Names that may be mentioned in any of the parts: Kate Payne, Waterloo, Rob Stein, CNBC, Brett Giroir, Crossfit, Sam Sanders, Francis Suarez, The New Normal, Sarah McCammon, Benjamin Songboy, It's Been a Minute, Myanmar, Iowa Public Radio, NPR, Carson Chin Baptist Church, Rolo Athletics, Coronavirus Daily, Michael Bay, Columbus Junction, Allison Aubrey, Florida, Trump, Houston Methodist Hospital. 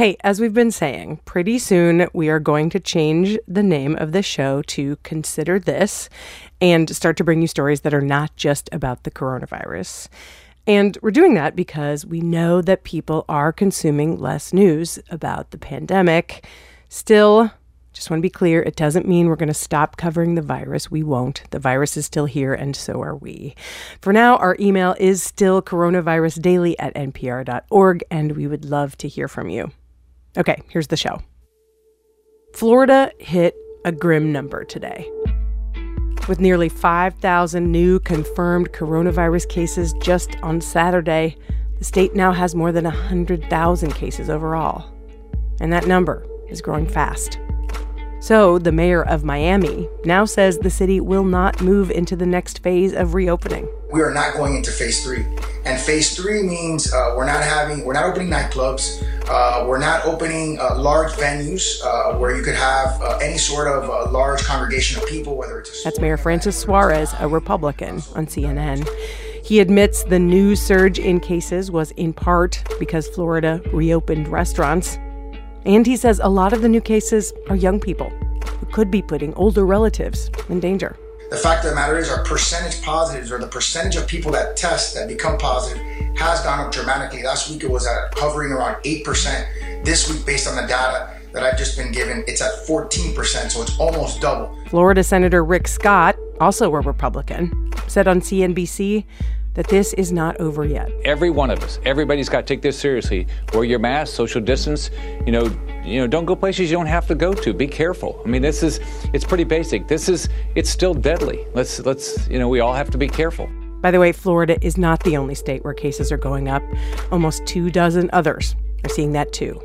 Hey, as we've been saying, pretty soon we are going to change the name of the show to Consider This and start to bring you stories that are not just about the coronavirus. And we're doing that because we know that people are consuming less news about the pandemic. Still, just want to be clear, it doesn't mean we're going to stop covering the virus. We won't. The virus is still here, and so are we. For now, our email is still coronavirusdaily@npr.org, and we would love to hear from you. Okay, here's the show. Florida hit a grim number today, with nearly 5,000 new confirmed coronavirus cases just on Saturday. The state now has more than 100,000 cases overall, and that number is growing fast. So the mayor of Miami now says the city will not move into the next phase of reopening. We are not going into phase three. And phase three means we're not opening nightclubs. We're not opening large venues where you could have any sort of large congregation of people, whether it's... That's Mayor Francis Suarez, a Republican, on CNN. He admits the new surge in cases was in part because Florida reopened restaurants. And he says a lot of the new cases are young people who could be putting older relatives in danger. The fact of the matter is our percentage positives, or the percentage of people that test that become positive, has gone up dramatically. Last week it was at hovering around 8%. This week, based on the data that I've just been given, it's at 14%, so it's almost double. Florida Senator Rick Scott, also a Republican, said on CNBC that this is not over yet. Every one of us, everybody's got to take this seriously. Wear your mask, social distance, don't go places you don't have to go to. Be careful. I mean, it's pretty basic. It's still deadly. Let's we all have to be careful. By the way, Florida is not the only state where cases are going up. Almost 24 others are seeing that too.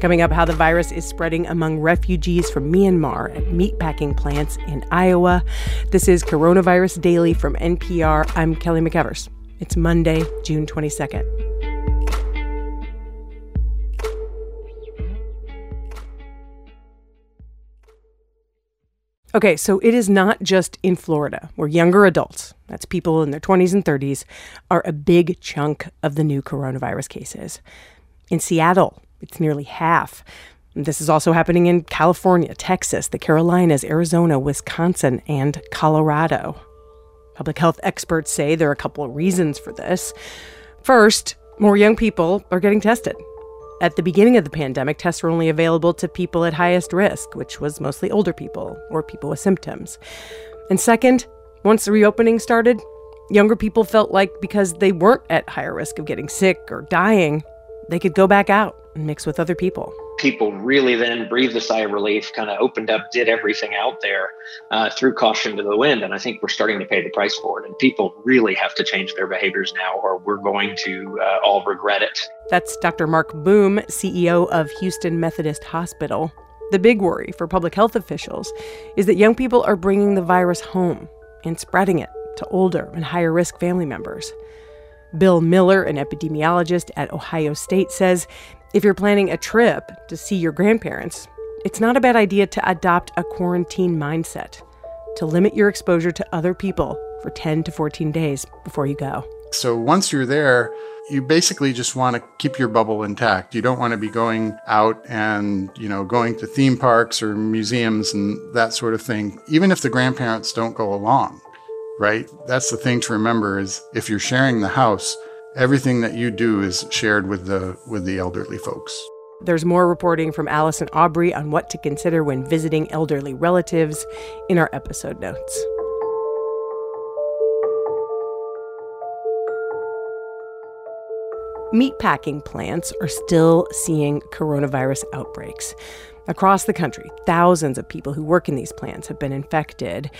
Coming up, how the virus is spreading among refugees from Myanmar at meatpacking plants in Iowa. This is Coronavirus Daily from NPR. I'm Kelly McEvers. It's Monday, June 22nd. Okay, so it is not just in Florida where younger adults, that's people in their 20s and 30s, are a big chunk of the new coronavirus cases. In Seattle, it's nearly half. This is also happening in California, Texas, the Carolinas, Arizona, Wisconsin, and Colorado. Public health experts say there are a couple of reasons for this. First, more young people are getting tested. At the beginning of the pandemic, tests were only available to people at highest risk, which was mostly older people or people with symptoms. And second, once the reopening started, younger people felt like because they weren't at higher risk of getting sick or dying, they could go back out and mix with other people. People really then breathed a sigh of relief, kind of opened up, did everything out there, threw caution to the wind. And I think we're starting to pay the price for it. And people really have to change their behaviors now, or we're going to all regret it. That's Dr. Mark Boom, CEO of Houston Methodist Hospital. The big worry for public health officials is that young people are bringing the virus home and spreading it to older and higher risk family members. Bill Miller, an epidemiologist at Ohio State, says if you're planning a trip to see your grandparents, it's not a bad idea to adopt a quarantine mindset, to limit your exposure to other people for 10 to 14 days before you go. So once you're there, you basically just want to keep your bubble intact. You don't want to be going out and, going to theme parks or museums and that sort of thing, even if the grandparents don't go along. Right? That's the thing to remember is if you're sharing the house, everything that you do is shared with the elderly folks. There's more reporting from Allison Aubrey on what to consider when visiting elderly relatives in our episode notes. Meatpacking plants are still seeing coronavirus outbreaks. Across the country, thousands of people who work in these plants have been infected.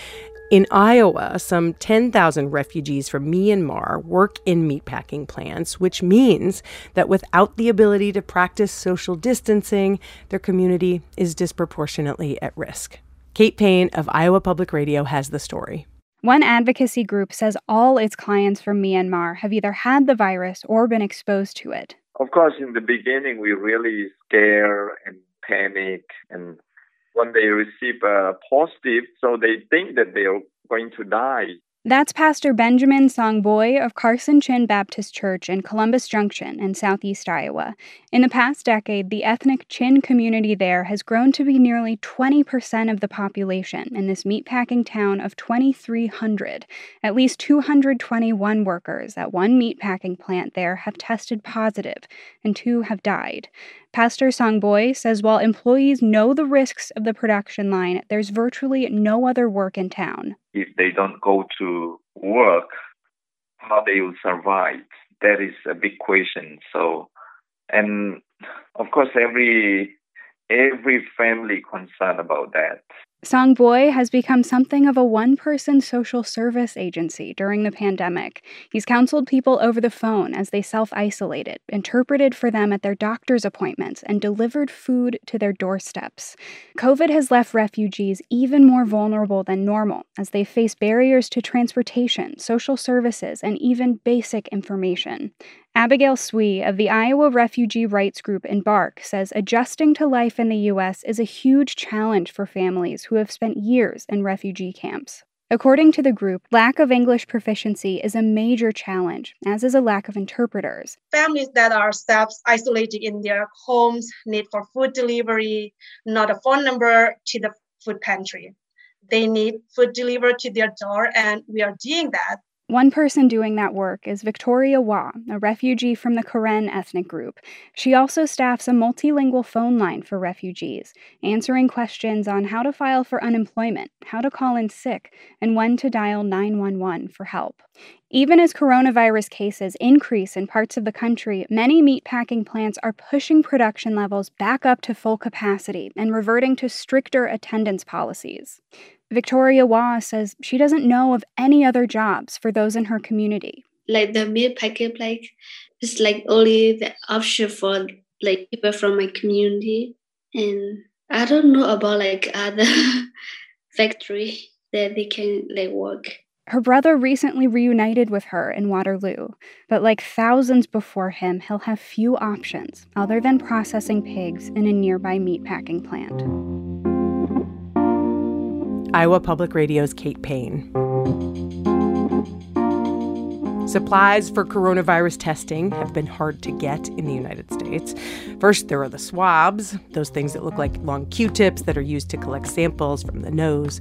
In Iowa, some 10,000 refugees from Myanmar work in meatpacking plants, which means that without the ability to practice social distancing, their community is disproportionately at risk. Kate Payne of Iowa Public Radio has the story. One advocacy group says all its clients from Myanmar have either had the virus or been exposed to it. Of course, in the beginning, we really scare and panic, and when they receive a positive, so they think that they're going to die. That's Pastor Benjamin Songboy of Carson Chin Baptist Church in Columbus Junction in southeast Iowa. In the past decade, the ethnic Chin community there has grown to be nearly 20% of the population in this meatpacking town of 2,300. At least 221 workers at one meatpacking plant there have tested positive, and 2 have died. Pastor Songboy says while employees know the risks of the production line, there's virtually no other work in town. If they don't go to work, how they will survive? That is a big question. And of course, every family concerned about that. Songboy has become something of a one-person social service agency during the pandemic. He's counseled people over the phone as they self-isolated, interpreted for them at their doctor's appointments, and delivered food to their doorsteps. COVID has left refugees even more vulnerable than normal as they face barriers to transportation, social services, and even basic information. Abigail Sui of the Iowa Refugee Rights Group and BARC says adjusting to life in the U.S. is a huge challenge for families who have spent years in refugee camps. According to the group, lack of English proficiency is a major challenge, as is a lack of interpreters. Families that are self-isolated in their homes need for food delivery, not a phone number to the food pantry. They need food delivered to their door, and we are doing that. One person doing that work is Victoria Waugh, a refugee from the Karen ethnic group. She also staffs a multilingual phone line for refugees, answering questions on how to file for unemployment, how to call in sick, and when to dial 911 for help. Even as coronavirus cases increase in parts of the country, many meatpacking plants are pushing production levels back up to full capacity and reverting to stricter attendance policies. Victoria Waugh says she doesn't know of any other jobs for those in her community. Like the meatpacking, it's like only the option for like people from my community, and I don't know about like other factory that they can like work. Her brother recently reunited with her in Waterloo, but like thousands before him, he'll have few options other than processing pigs in a nearby meatpacking plant. Iowa Public Radio's Kate Payne. Supplies for coronavirus testing have been hard to get in the United States. First, there are the swabs, those things that look like long Q-tips that are used to collect samples from the nose.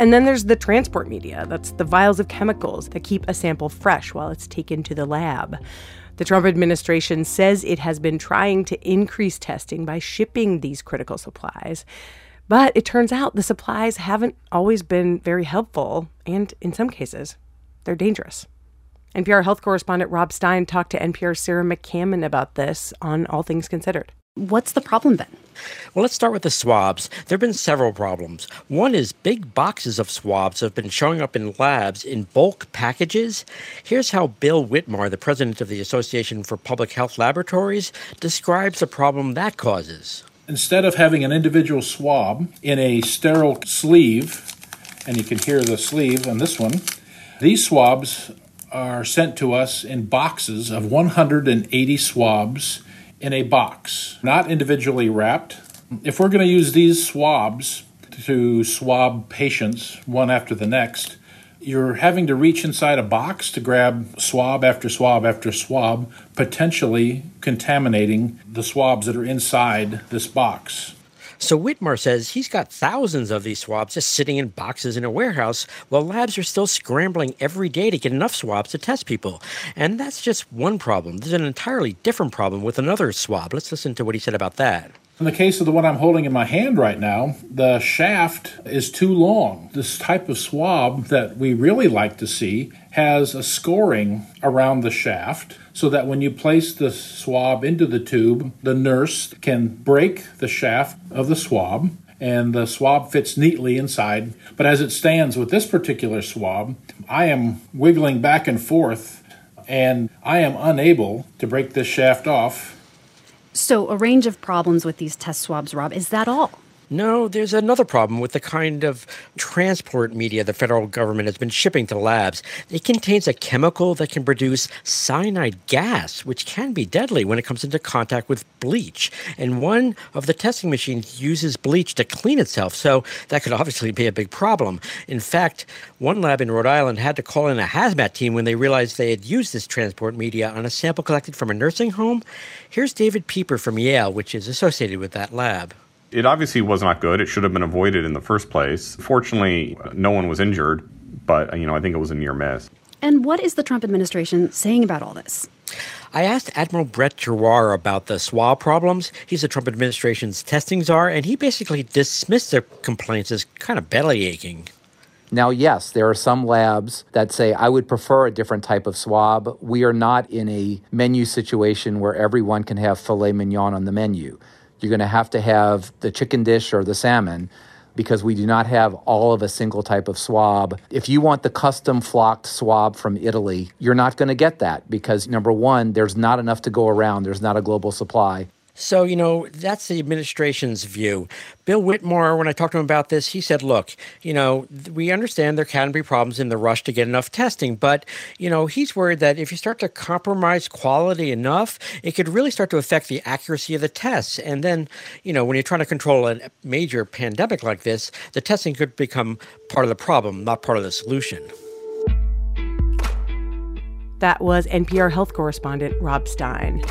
And then there's the transport media. That's the vials of chemicals that keep a sample fresh while it's taken to the lab. The Trump administration says it has been trying to increase testing by shipping these critical supplies. But it turns out the supplies haven't always been very helpful, and in some cases, they're dangerous. NPR health correspondent Rob Stein talked to NPR's Sarah McCammon about this on All Things Considered. What's the problem then? Well, let's start with the swabs. There have been several problems. One is big boxes of swabs have been showing up in labs in bulk packages. Here's how Bill Whitmer, the president of the Association for Public Health Laboratories, describes the problem that causes. Instead of having an individual swab in a sterile sleeve, and you can hear the sleeve on this one, these swabs are sent to us in boxes of 180 swabs in a box, not individually wrapped. If we're going to use these swabs to swab patients one after the next, you're having to reach inside a box to grab swab after swab after swab, potentially contaminating the swabs that are inside this box. So Whitmer says he's got thousands of these swabs just sitting in boxes in a warehouse while labs are still scrambling every day to get enough swabs to test people. And that's just one problem. There's an entirely different problem with another swab. Let's listen to what he said about that. In the case of the one I'm holding in my hand right now, the shaft is too long. This type of swab that we really like to see has a scoring around the shaft so that when you place the swab into the tube, the nurse can break the shaft of the swab and the swab fits neatly inside. But as it stands with this particular swab, I am wiggling back and forth and I am unable to break this shaft off. So a range of problems with these test swabs, Rob. Is that all? No, there's another problem with the kind of transport media the federal government has been shipping to labs. It contains a chemical that can produce cyanide gas, which can be deadly when it comes into contact with bleach. And one of the testing machines uses bleach to clean itself, so that could obviously be a big problem. In fact, one lab in Rhode Island had to call in a hazmat team when they realized they had used this transport media on a sample collected from a nursing home. Here's David Pieper from Yale, which is associated with that lab. It obviously was not good. It should have been avoided in the first place. Fortunately, no one was injured, but, I think it was a near miss. And what is the Trump administration saying about all this? I asked Admiral Brett Giroir about the swab problems. He's the Trump administration's testing czar, and he basically dismissed their complaints as kind of bellyaching. Now, yes, there are some labs that say, I would prefer a different type of swab. We are not in a menu situation where everyone can have filet mignon on the menu. You're going to have the chicken dish or the salmon because we do not have all of a single type of swab. If you want the custom flocked swab from Italy, you're not going to get that because, number one, there's not enough to go around. There's not a global supply. So, that's the administration's view. Bill Whitmer, when I talked to him about this, he said, look, we understand there can be problems in the rush to get enough testing, but, he's worried that if you start to compromise quality enough, it could really start to affect the accuracy of the tests. And then, when you're trying to control a major pandemic like this, the testing could become part of the problem, not part of the solution. That was NPR health correspondent Rob Stein.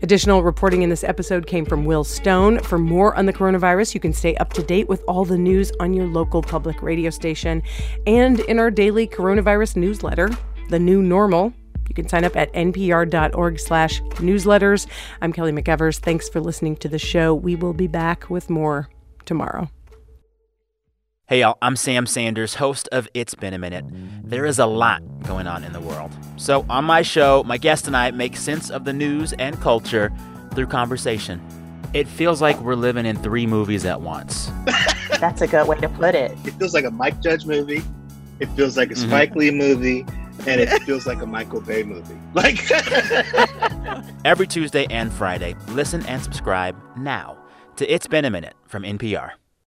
Additional reporting in this episode came from Will Stone. For more on the coronavirus, you can stay up to date with all the news on your local public radio station and in our daily coronavirus newsletter, The New Normal. You can sign up at npr.org/newsletters. I'm Kelly McEvers. Thanks for listening to the show. We will be back with more tomorrow. Hey, y'all. I'm Sam Sanders, host of It's Been a Minute. There is a lot going on in the world. So on my show, my guest and I make sense of the news and culture through conversation. It feels like we're living in three movies at once. That's a good way to put it. It feels like a Mike Judge movie. It feels like a Spike Lee movie. And it feels like a Michael Bay movie. Like every Tuesday and Friday, listen and subscribe now to It's Been a Minute from NPR.